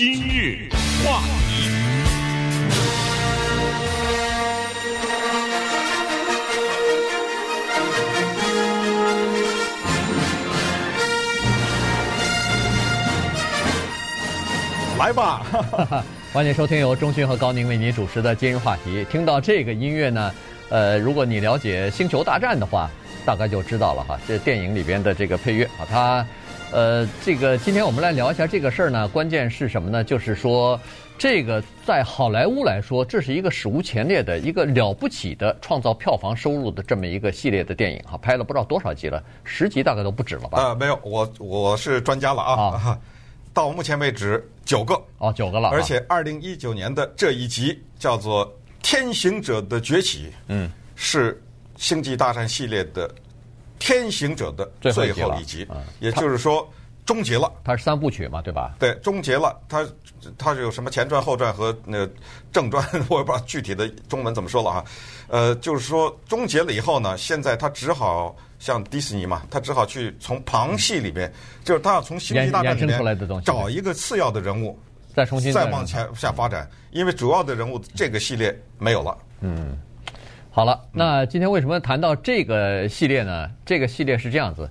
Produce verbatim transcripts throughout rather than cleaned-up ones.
今日话题，来吧！欢迎收听由钟迅和高宁为您主持的《今日话题》。听到这个音乐呢，呃，如果你了解《星球大战》的话，大概就知道了哈。这电影里边的这个配乐啊，它。呃，这个今天我们来聊一下这个事儿呢，关键是什么呢？就是说，这个在好莱坞来说，这是一个史无前例的一个了不起的创造票房收入的这么一个系列的电影哈，拍了不知道多少集了，十集大概都不止了吧？啊、呃，没有，我我是专家了啊，啊到目前为止九个哦，九个了，而且二零一九年的这一集叫做《天行者的崛起》，嗯，是《星际大战》系列的。天行者的最后一集，一集嗯、也就是说终结了。它是三部曲嘛，对吧？对，终结了。它它是有什么前传、后传和那、呃、正传，我也不知道具体的中文怎么说了哈。呃，就是说终结了以后呢，现在它只好像迪士尼嘛，它只好去从旁系里面，嗯、就是它要从星际大战里面找一个次要的人物，再重新再往前下发展，因为主要的人物这个系列没有了。嗯。好了，那今天为什么谈到这个系列呢？这个系列是这样子，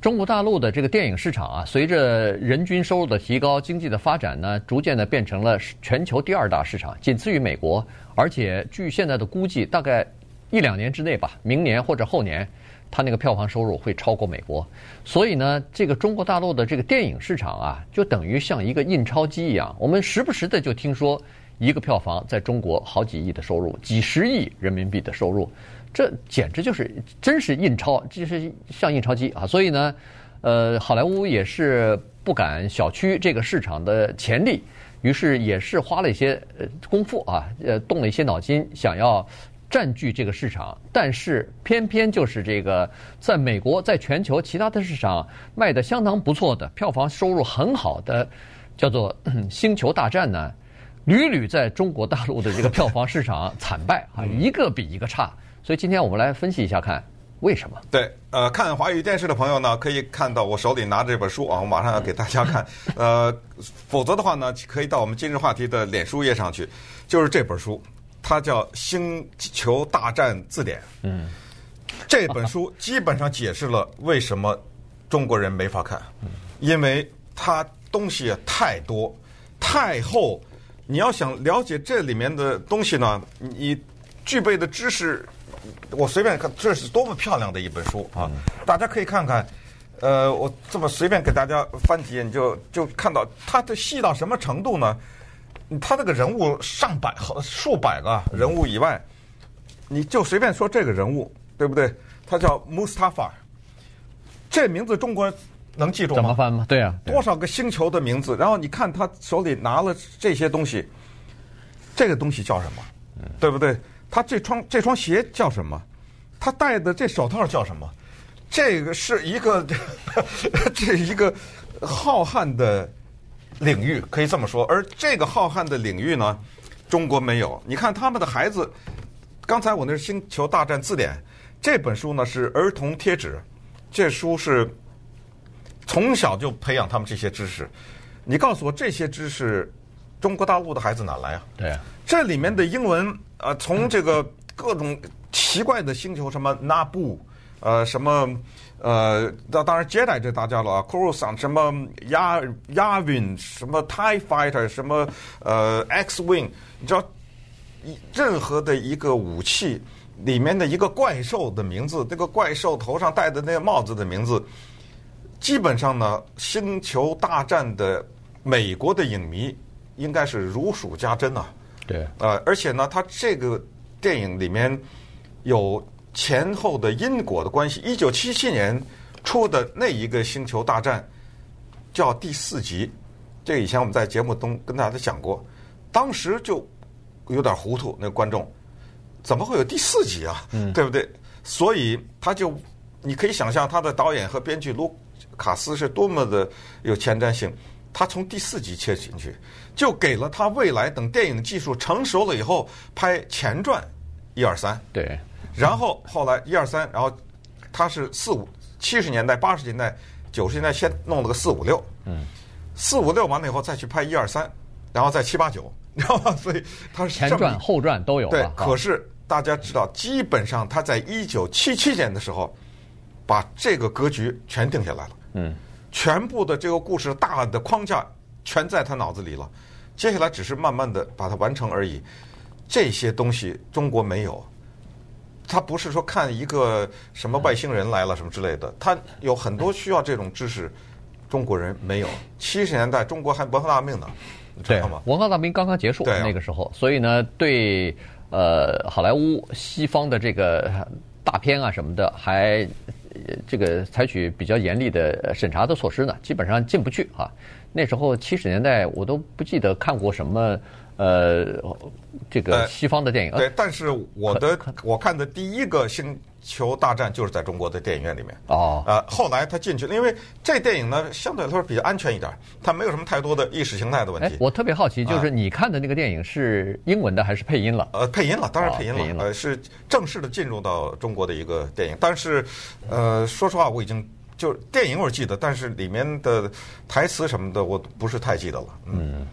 中国大陆的这个电影市场啊，随着人均收入的提高，经济的发展呢，逐渐的变成了全球第二大市场，仅次于美国。而且据现在的估计，大概一两年之内吧，明年或者后年，它那个票房收入会超过美国。所以呢，这个中国大陆的这个电影市场啊，就等于像一个印钞机一样，我们时不时的就听说。一个票房在中国好几亿的收入，几十亿人民币的收入，这简直就是真是印钞，就是像印钞机啊！所以呢，呃，好莱坞也是不敢小觑这个市场的潜力，于是也是花了一些呃功夫啊，呃，动了一些脑筋，想要占据这个市场。但是偏偏就是这个，在美国，在全球其他的市场卖的相当不错的，票房收入很好的，叫做《星球大战》呢。屡屡在中国大陆的这个票房市场惨败啊，一个比一个差。所以今天我们来分析一下，看为什么？对，呃，看华语电视的朋友呢，可以看到我手里拿着这本书啊，我马上要给大家看。呃，否则的话呢，可以到我们今日话题的脸书页上去，就是这本书，它叫《星球大战字典》。嗯，这本书基本上解释了为什么中国人没法看，因为它东西太多，太厚。你要想了解这里面的东西呢，你具备的知识，我随便看，这是多么漂亮的一本书啊！大家可以看看，呃，我这么随便给大家翻几页，你就就看到它的细到什么程度呢？它那个人物上百、数百个人物以外，你就随便说这个人物，对不对？他叫 Mustafa， 这名字中国。能记住吗？怎么翻吗？对啊，对啊，多少个星球的名字？然后你看他手里拿了这些东西，这个东西叫什么？嗯、对不对？他这双这双鞋叫什么？他戴的这手套叫什么？这个是一个呵呵这一个浩瀚的领域，可以这么说。而这个浩瀚的领域呢，中国没有。你看他们的孩子，刚才我那是《星球大战字典》这本书呢，是儿童贴纸，这书是。从小就培养他们这些知识，你告诉我这些知识，中国大陆的孩子哪来啊？对啊，这里面的英文啊、呃，从这个各种奇怪的星球，什么纳布，呃，什么呃，那当然 Jedi 这大家了啊 ，Coruscant 什么 Yav Yavin 什么 T I E FIGHTER 什么呃 X WING， 你知道，任何的一个武器里面的一个怪兽的名字，那个怪兽头上戴的那个帽子的名字。基本上呢，《星球大战》的美国的影迷应该是如数家珍啊。对。呃，而且呢，它这个电影里面有前后的因果的关系。一九七七年出的那一个《星球大战》叫第四集，这以前我们在节目中跟大家讲过，当时就有点糊涂，那个观众怎么会有第四集啊？嗯，对不对？所以他就你可以想象，他的导演和编剧卢。卡斯是多么的有前瞻性，他从第四集切进去，就给了他未来等电影技术成熟了以后拍前传一二三，对，然后后来一二三，然后他是四五七十年代八十年代九十年代先弄了个四五六，嗯，四五六完了以后再去拍一二三，然后在七八九，你知道吗？所以它是前传后传都有。对，可是大家知道，基本上他在一九七七年的时候，把这个格局全定下来了。嗯，全部的这个故事大的框架全在他脑子里了，接下来只是慢慢的把它完成而已。这些东西中国没有。他不是说看一个什么外星人来了什么之类的，他有很多需要这种知识，中国人没有。七十年代中国还文化大革命呢，你知道吗？文化大革命刚刚结束、啊、那个时候，所以呢，对呃好莱坞西方的这个大片啊什么的，还这个采取比较严厉的审查的措施呢，基本上进不去啊。那时候七十年代我都不记得看过什么。呃，这个西方的电影、呃、对，但是我的我看的第一个《星球大战》就是在中国的电影院里面哦，呃，后来他进去了，因为这电影呢相对来说比较安全一点，它没有什么太多的意识形态的问题。我特别好奇，就是你看的那个电影是英文的还是配音了？呃，配音了，当然配音了，哦、配音了呃，是正式的进入到中国的一个电影，但是呃，说实话我已经。就电影我记得，但是里面的台词什么的我不是太记得了。嗯，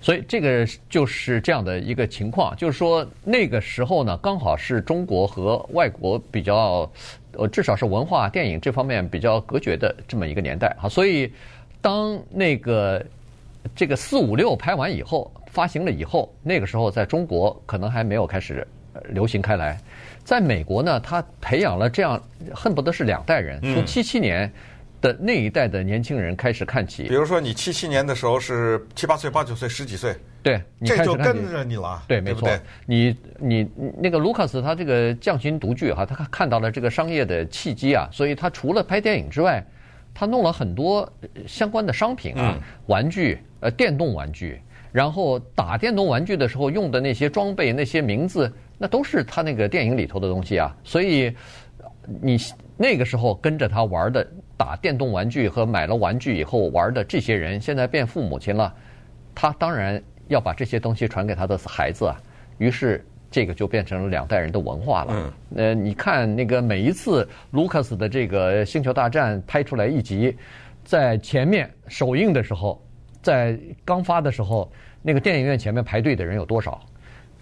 所以这个就是这样的一个情况，就是说那个时候呢，刚好是中国和外国比较，呃，至少是文化电影这方面比较隔绝的这么一个年代啊。所以当那个这个四五六拍完以后，发行了以后，那个时候在中国可能还没有开始流行开来。在美国呢，他培养了这样恨不得是两代人，从七七年的那一代的年轻人开始看起。比如说你七七年的时候是七八岁、八九岁、十几岁，对，你开始这就跟着你了。对，没错。对对你你那个卢卡斯他这个匠心独具哈，他看到了这个商业的契机啊，所以他除了拍电影之外，他弄了很多相关的商品啊，嗯、玩具、呃电动玩具，然后打电动玩具的时候用的那些装备、那些名字。那都是他那个电影里头的东西啊，所以你那个时候跟着他玩的打电动玩具和买了玩具以后玩的这些人，现在变父母亲了，他当然要把这些东西传给他的孩子啊，于是这个就变成了两代人的文化了。呃，你看那个每一次卢卡斯的这个《星球大战》拍出来一集，在前面首映的时候，在刚发的时候，那个电影院前面排队的人有多少？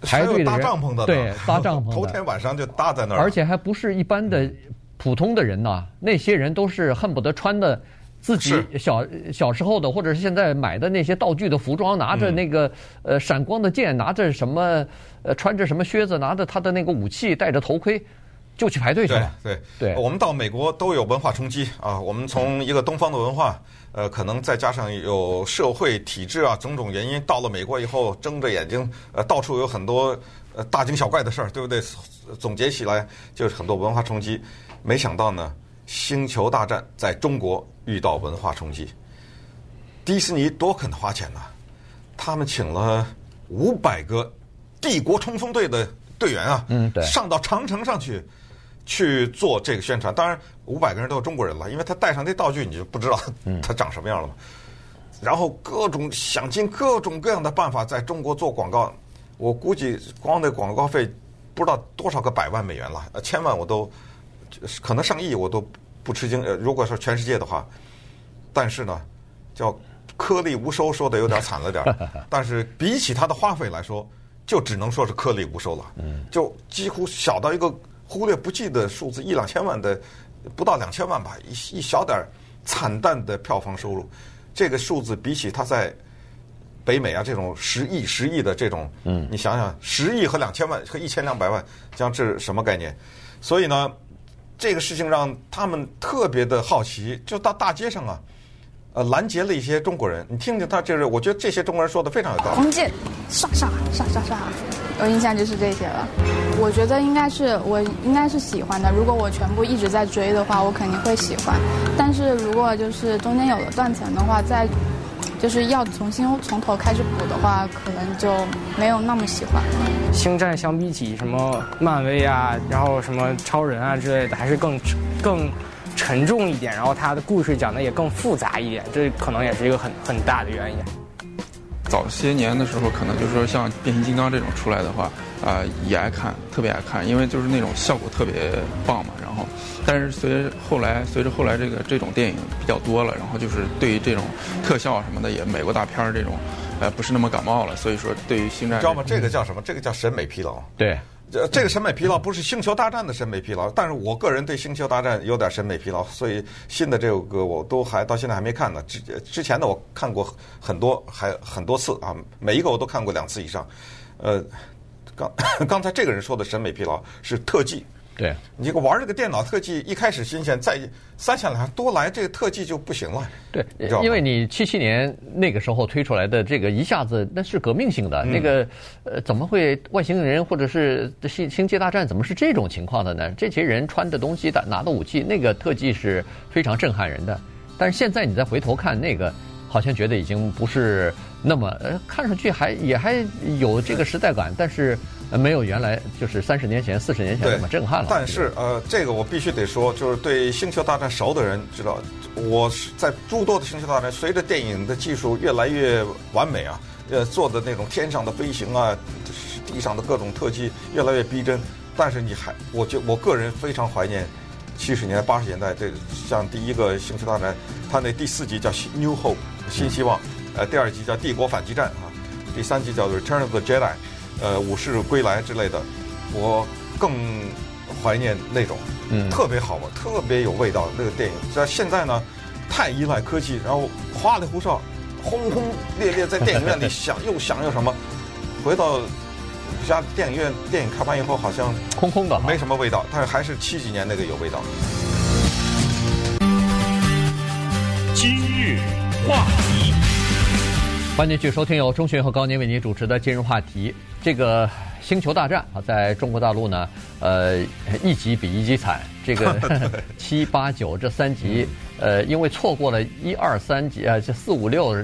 排队的人搭帐篷的，对，搭帐篷的，头天晚上就搭在那儿，而且还不是一般的普通的人呐、啊，那些人都是恨不得穿的自己小小时候的，或者是现在买的那些道具的服装，拿着那个呃闪光的剑，拿着什么呃穿着什么靴子，拿着他的那个武器，戴着头盔。就去排队去了。对对对，我们到美国都有文化冲击啊！我们从一个东方的文化，呃，可能再加上有社会体制啊种种原因，到了美国以后，睁着眼睛，呃，到处有很多呃大惊小怪的事儿，对不对？总结起来就是很多文化冲击。没想到呢，《星球大战》在中国遇到文化冲击，迪士尼多肯花钱呐、啊！他们请了五百个帝国冲锋队的队员啊，嗯，对，上到长城上去。去做这个宣传，当然五百个人都是中国人了，因为他带上那道具你就不知道他长什么样了嘛。然后各种想尽各种各样的办法在中国做广告，我估计光那广告费不知道多少个百万美元了，呃，千万我都可能上亿我都不吃惊。呃，如果说全世界的话，但是呢，叫颗粒无收说的有点惨了点，但是比起它的花费来说，就只能说是颗粒无收了，就几乎小到一个。忽略不计的数字，一两千万的，不到两千万吧，一一小点惨淡的票房收入，这个数字比起它在北美啊这种十亿、十亿的这种，嗯，你想想，十亿和两千万和一千两百万，将是什么概念？所以呢，这个事情让他们特别的好奇，就到大街上啊，呃，拦截了一些中国人。你听听他这是，我觉得这些中国人说的非常有道理。黄健，刷刷刷刷刷。有印象就是这些了，我觉得应该是我应该是喜欢的。如果我全部一直在追的话，我肯定会喜欢。但是如果就是中间有了断层的话，再就是要重新从头开始补的话，可能就没有那么喜欢了。星战相比起什么漫威啊，然后什么超人啊之类的，还是更更沉重一点。然后它的故事讲的也更复杂一点，这可能也是一个很很大的原因。早些年的时候，可能就是说像变形金刚这种出来的话，啊、呃，也爱看，特别爱看，因为就是那种效果特别棒嘛。然后，但是随着后来，随着后来这个这种电影比较多了，然后就是对于这种特效什么的，也美国大片这种，呃，不是那么感冒了。所以说，对于星战，你知道吗？这个叫什么？这个叫审美疲劳。对。这这个审美疲劳不是星球大战的审美疲劳，但是我个人对星球大战有点审美疲劳，所以新的这首歌我都还到现在还没看呢。之之前的我看过很多，还很多次啊，每一个我都看过两次以上。呃，刚刚才这个人说的审美疲劳是特技，对你这个玩这个电脑特技一开始新鲜，再三下来多来这个特技就不行了。对，因为你七七年那个时候推出来的这个一下子那是革命性的，嗯、那个呃怎么会外星人或者是星星际大战怎么是这种情况的呢？这些人穿的东西的拿的武器那个特技是非常震撼人的，但是现在你再回头看那个。好像觉得已经不是那么，呃，看上去还也还有这个时代感，但是没有原来就是三十年前、四十年前那么震撼了。但是呃，这个我必须得说，就是对《星球大战》熟的人知道，我在诸多的《星球大战》，随着电影的技术越来越完美啊，呃，做的那种天上的飞行啊，地上的各种特技越来越逼真。但是你还，我觉我个人非常怀念。七十年代、八十年代，这像第一个《星球大战》，它那第四集叫《New Hope》新希望，呃，第二集叫《帝国反击战》啊，第三集叫《Return of the Jedi》，呃，武士归来之类的，我更怀念那种，嗯，特别好玩，特别有味道那个电影。但现在呢，太依赖科技，然后花里胡哨、轰轰烈烈在电影院里想又想又什么，回到。家电影院电影看完以后好像空空的，没什么味道，但是还是七几年那个有味道。今日话题，欢迎继续收听由钟迅和高宁为您主持的《今日话题》。这个《星球大战》啊，在中国大陆呢，呃，一集比一集惨。这个七八九这三集，呃，因为错过了一二三集啊，这四五六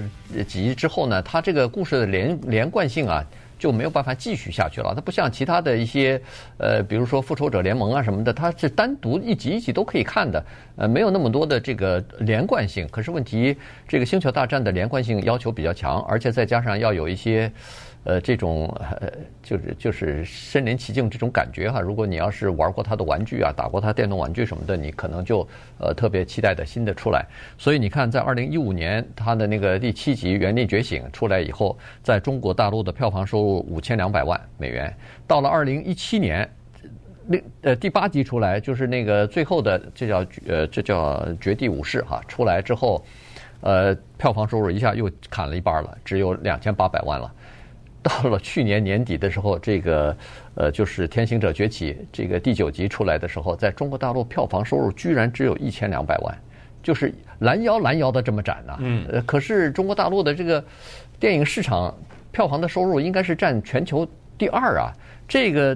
集之后呢，它这个故事的连连贯性啊。就没有办法继续下去了。它不像其他的一些，呃，比如说《复仇者联盟》啊什么的，它是单独一集一集都可以看的，呃，没有那么多的这个连贯性。可是问题，这个《星球大战》的连贯性要求比较强，而且再加上要有一些，呃，这种呃，就是就是身临其境这种感觉哈。如果你要是玩过它的玩具啊，打过它电动玩具什么的，你可能就呃特别期待的新的出来。所以你看，在二零一五年它的那个第七集《原力觉醒》出来以后，在中国大陆的票房收入。五千两百万美元，到了二零一七年，那呃第八集出来，就是那个最后的，这叫呃这叫绝地武士哈，出来之后，呃票房收入一下又砍了一半了，只有两千八百万了。到了去年年底的时候，这个呃就是《天行者崛起》这个第九集出来的时候，在中国大陆票房收入居然只有一千两百万，就是拦腰拦腰的这么斩呐、啊。嗯、呃，可是中国大陆的这个电影市场。票房的收入应该是占全球第二啊！这个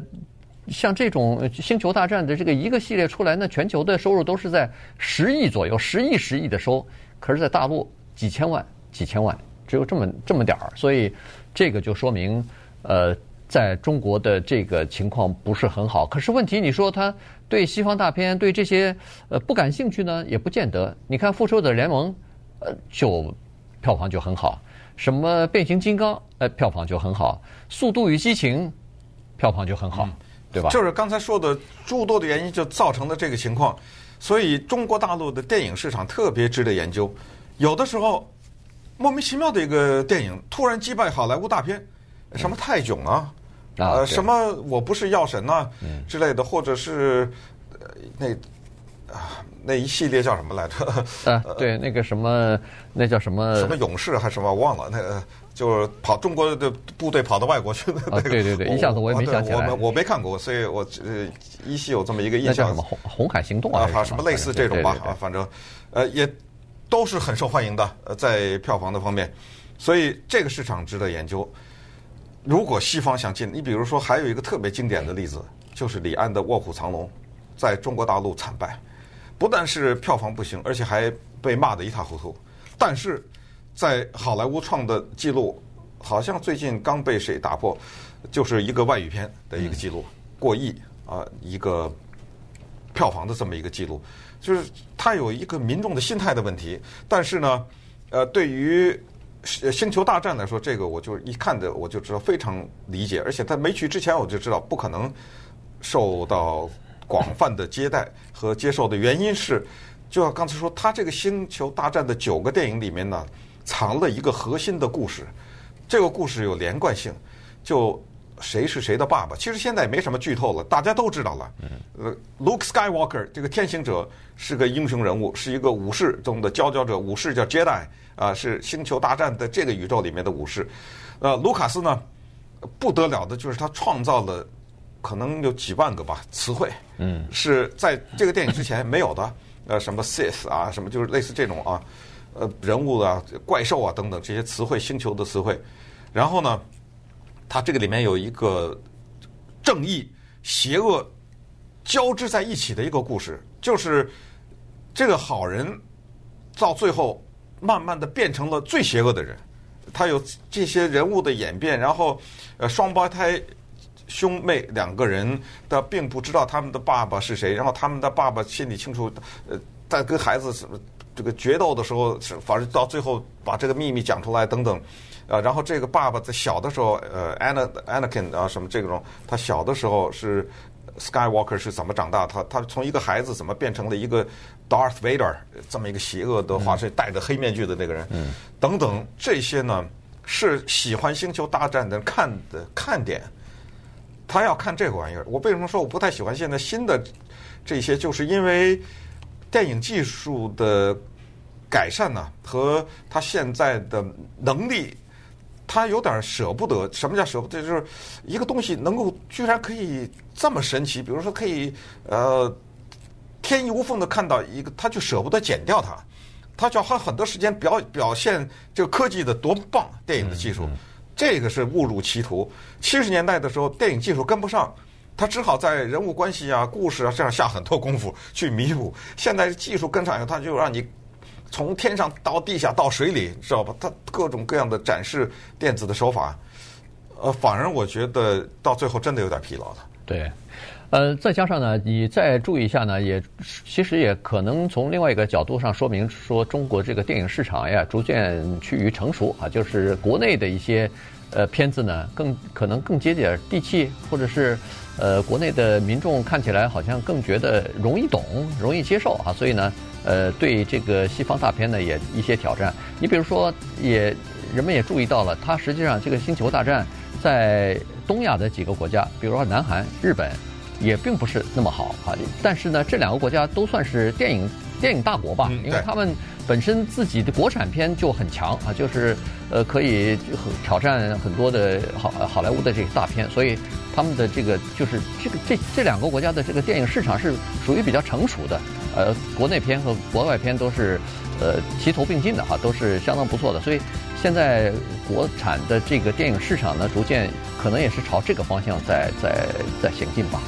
像这种《星球大战》的这个一个系列出来，那全球的收入都是在十亿左右，十亿十亿的收，可是，在大陆几千万几千万，只有这么这么点儿，所以这个就说明，呃，在中国的这个情况不是很好。可是问题，你说他对西方大片对这些呃不感兴趣呢，也不见得。你看《复仇者联盟》，呃，就票房就很好。什么变形金刚，呃，票房就很好；速度与激情，票房就很好，嗯、对吧？就是刚才说的诸多的原因，就造成了这个情况。所以中国大陆的电影市场特别值得研究。有的时候莫名其妙的一个电影，突然击败好莱坞大片，什么泰囧啊，嗯、呃，啊、什么我不是药神啊、嗯、之类的，或者是、呃、那。啊，那一系列叫什么来着？啊，对，那个什么，那叫什么？什么勇士还是什么？忘了，那个就是跑中国的部队跑到外国去的那个。啊、对对对，一下子我也没想起来。我我没看过，所以我呃依稀有这么一个印象。那叫什么红红海行动啊？啊，什么类似这种吧？对对对对啊，反正呃也都是很受欢迎的，呃，在票房的方面，所以这个市场值得研究。如果西方想进，你比如说还有一个特别经典的例子，就是李安的《卧虎藏龙》在中国大陆惨败。不但是票房不行，而且还被骂得一塌糊涂。但是，在好莱坞创的记录，好像最近刚被谁打破，就是一个外语片的一个记录，过亿啊、呃，一个票房的这么一个记录。就是它有一个民众的心态的问题。但是呢，呃，对于《星球大战》来说，这个我就一看的我就知道非常理解，而且在没去之前我就知道不可能受到。广泛的接待和接受的原因是，就像刚才说，他这个《星球大战》的九个电影里面呢，藏了一个核心的故事，这个故事有连贯性，就谁是谁的爸爸。其实现在没什么剧透了，大家都知道了。呃 ，Luke Skywalker 这个天行者是个英雄人物，是一个武士中的佼佼者，武士叫 Jedi 啊、呃，是星球大战的这个宇宙里面的武士。呃，卢卡斯呢不得了的就是他创造了可能有几万个吧词汇，嗯，是在这个电影之前没有的。呃，什么 Sith 啊，什么就是类似这种啊。呃，人物啊，怪兽啊，等等这些词汇，星球的词汇。然后呢，它这个里面有一个正义、邪恶交织在一起的一个故事，就是这个好人到最后慢慢的变成了最邪恶的人。他有这些人物的演变，然后呃，双胞胎兄妹两个人的并不知道他们的爸爸是谁，然后他们的爸爸心里清楚，呃，在跟孩子什么。这个决斗的时候，反正到最后把这个秘密讲出来等等，呃，然后这个爸爸在小的时候，呃 ，Anakin 啊什么这种，他小的时候是 Skywalker 是怎么长大？他他从一个孩子怎么变成了一个 Darth Vader 这么一个邪恶的化身，戴着黑面具的那个人，嗯、等等这些呢，是喜欢《星球大战》的人看的看点，他要看这个玩意儿。我为什么说我不太喜欢现在新的这些，就是因为。电影技术的改善呢、啊，和他现在的能力，他有点舍不得。什么叫舍不得？就是一个东西能够居然可以这么神奇，比如说可以呃天衣无缝的看到一个，他就舍不得剪掉它，他就要花很多时间表表现这个科技的多棒，电影的技术，嗯嗯、这个是误入歧途。七十年代的时候，电影技术跟不上。他只好在人物关系啊、故事啊这样下很多功夫去弥补。现在技术跟上以后，他就让你从天上到地下到水里，知道吧？他各种各样的展示电子的手法，呃，反而我觉得到最后真的有点疲劳了。对，呃，再加上呢，你再注意一下呢，也其实也可能从另外一个角度上说明，说中国这个电影市场呀，逐渐趋于成熟啊，就是国内的一些。呃，片子呢更可能更接点地气，或者是呃，国内的民众看起来好像更觉得容易懂、容易接受啊，所以呢，呃，对这个西方大片呢也一些挑战。你比如说也，也人们也注意到了，它实际上这个《星球大战》在东亚的几个国家，比如说南韩、日本，也并不是那么好啊。但是呢，这两个国家都算是电影。电影大国吧，因为他们本身自己的国产片就很强啊，就是呃可以挑战很多的好好莱坞的这个大片，所以他们的这个就是这个这这两个国家的这个电影市场是属于比较成熟的，呃，国内片和国外片都是呃齐头并进的啊，都是相当不错的，所以现在国产的这个电影市场呢，逐渐可能也是朝这个方向在在在行进吧。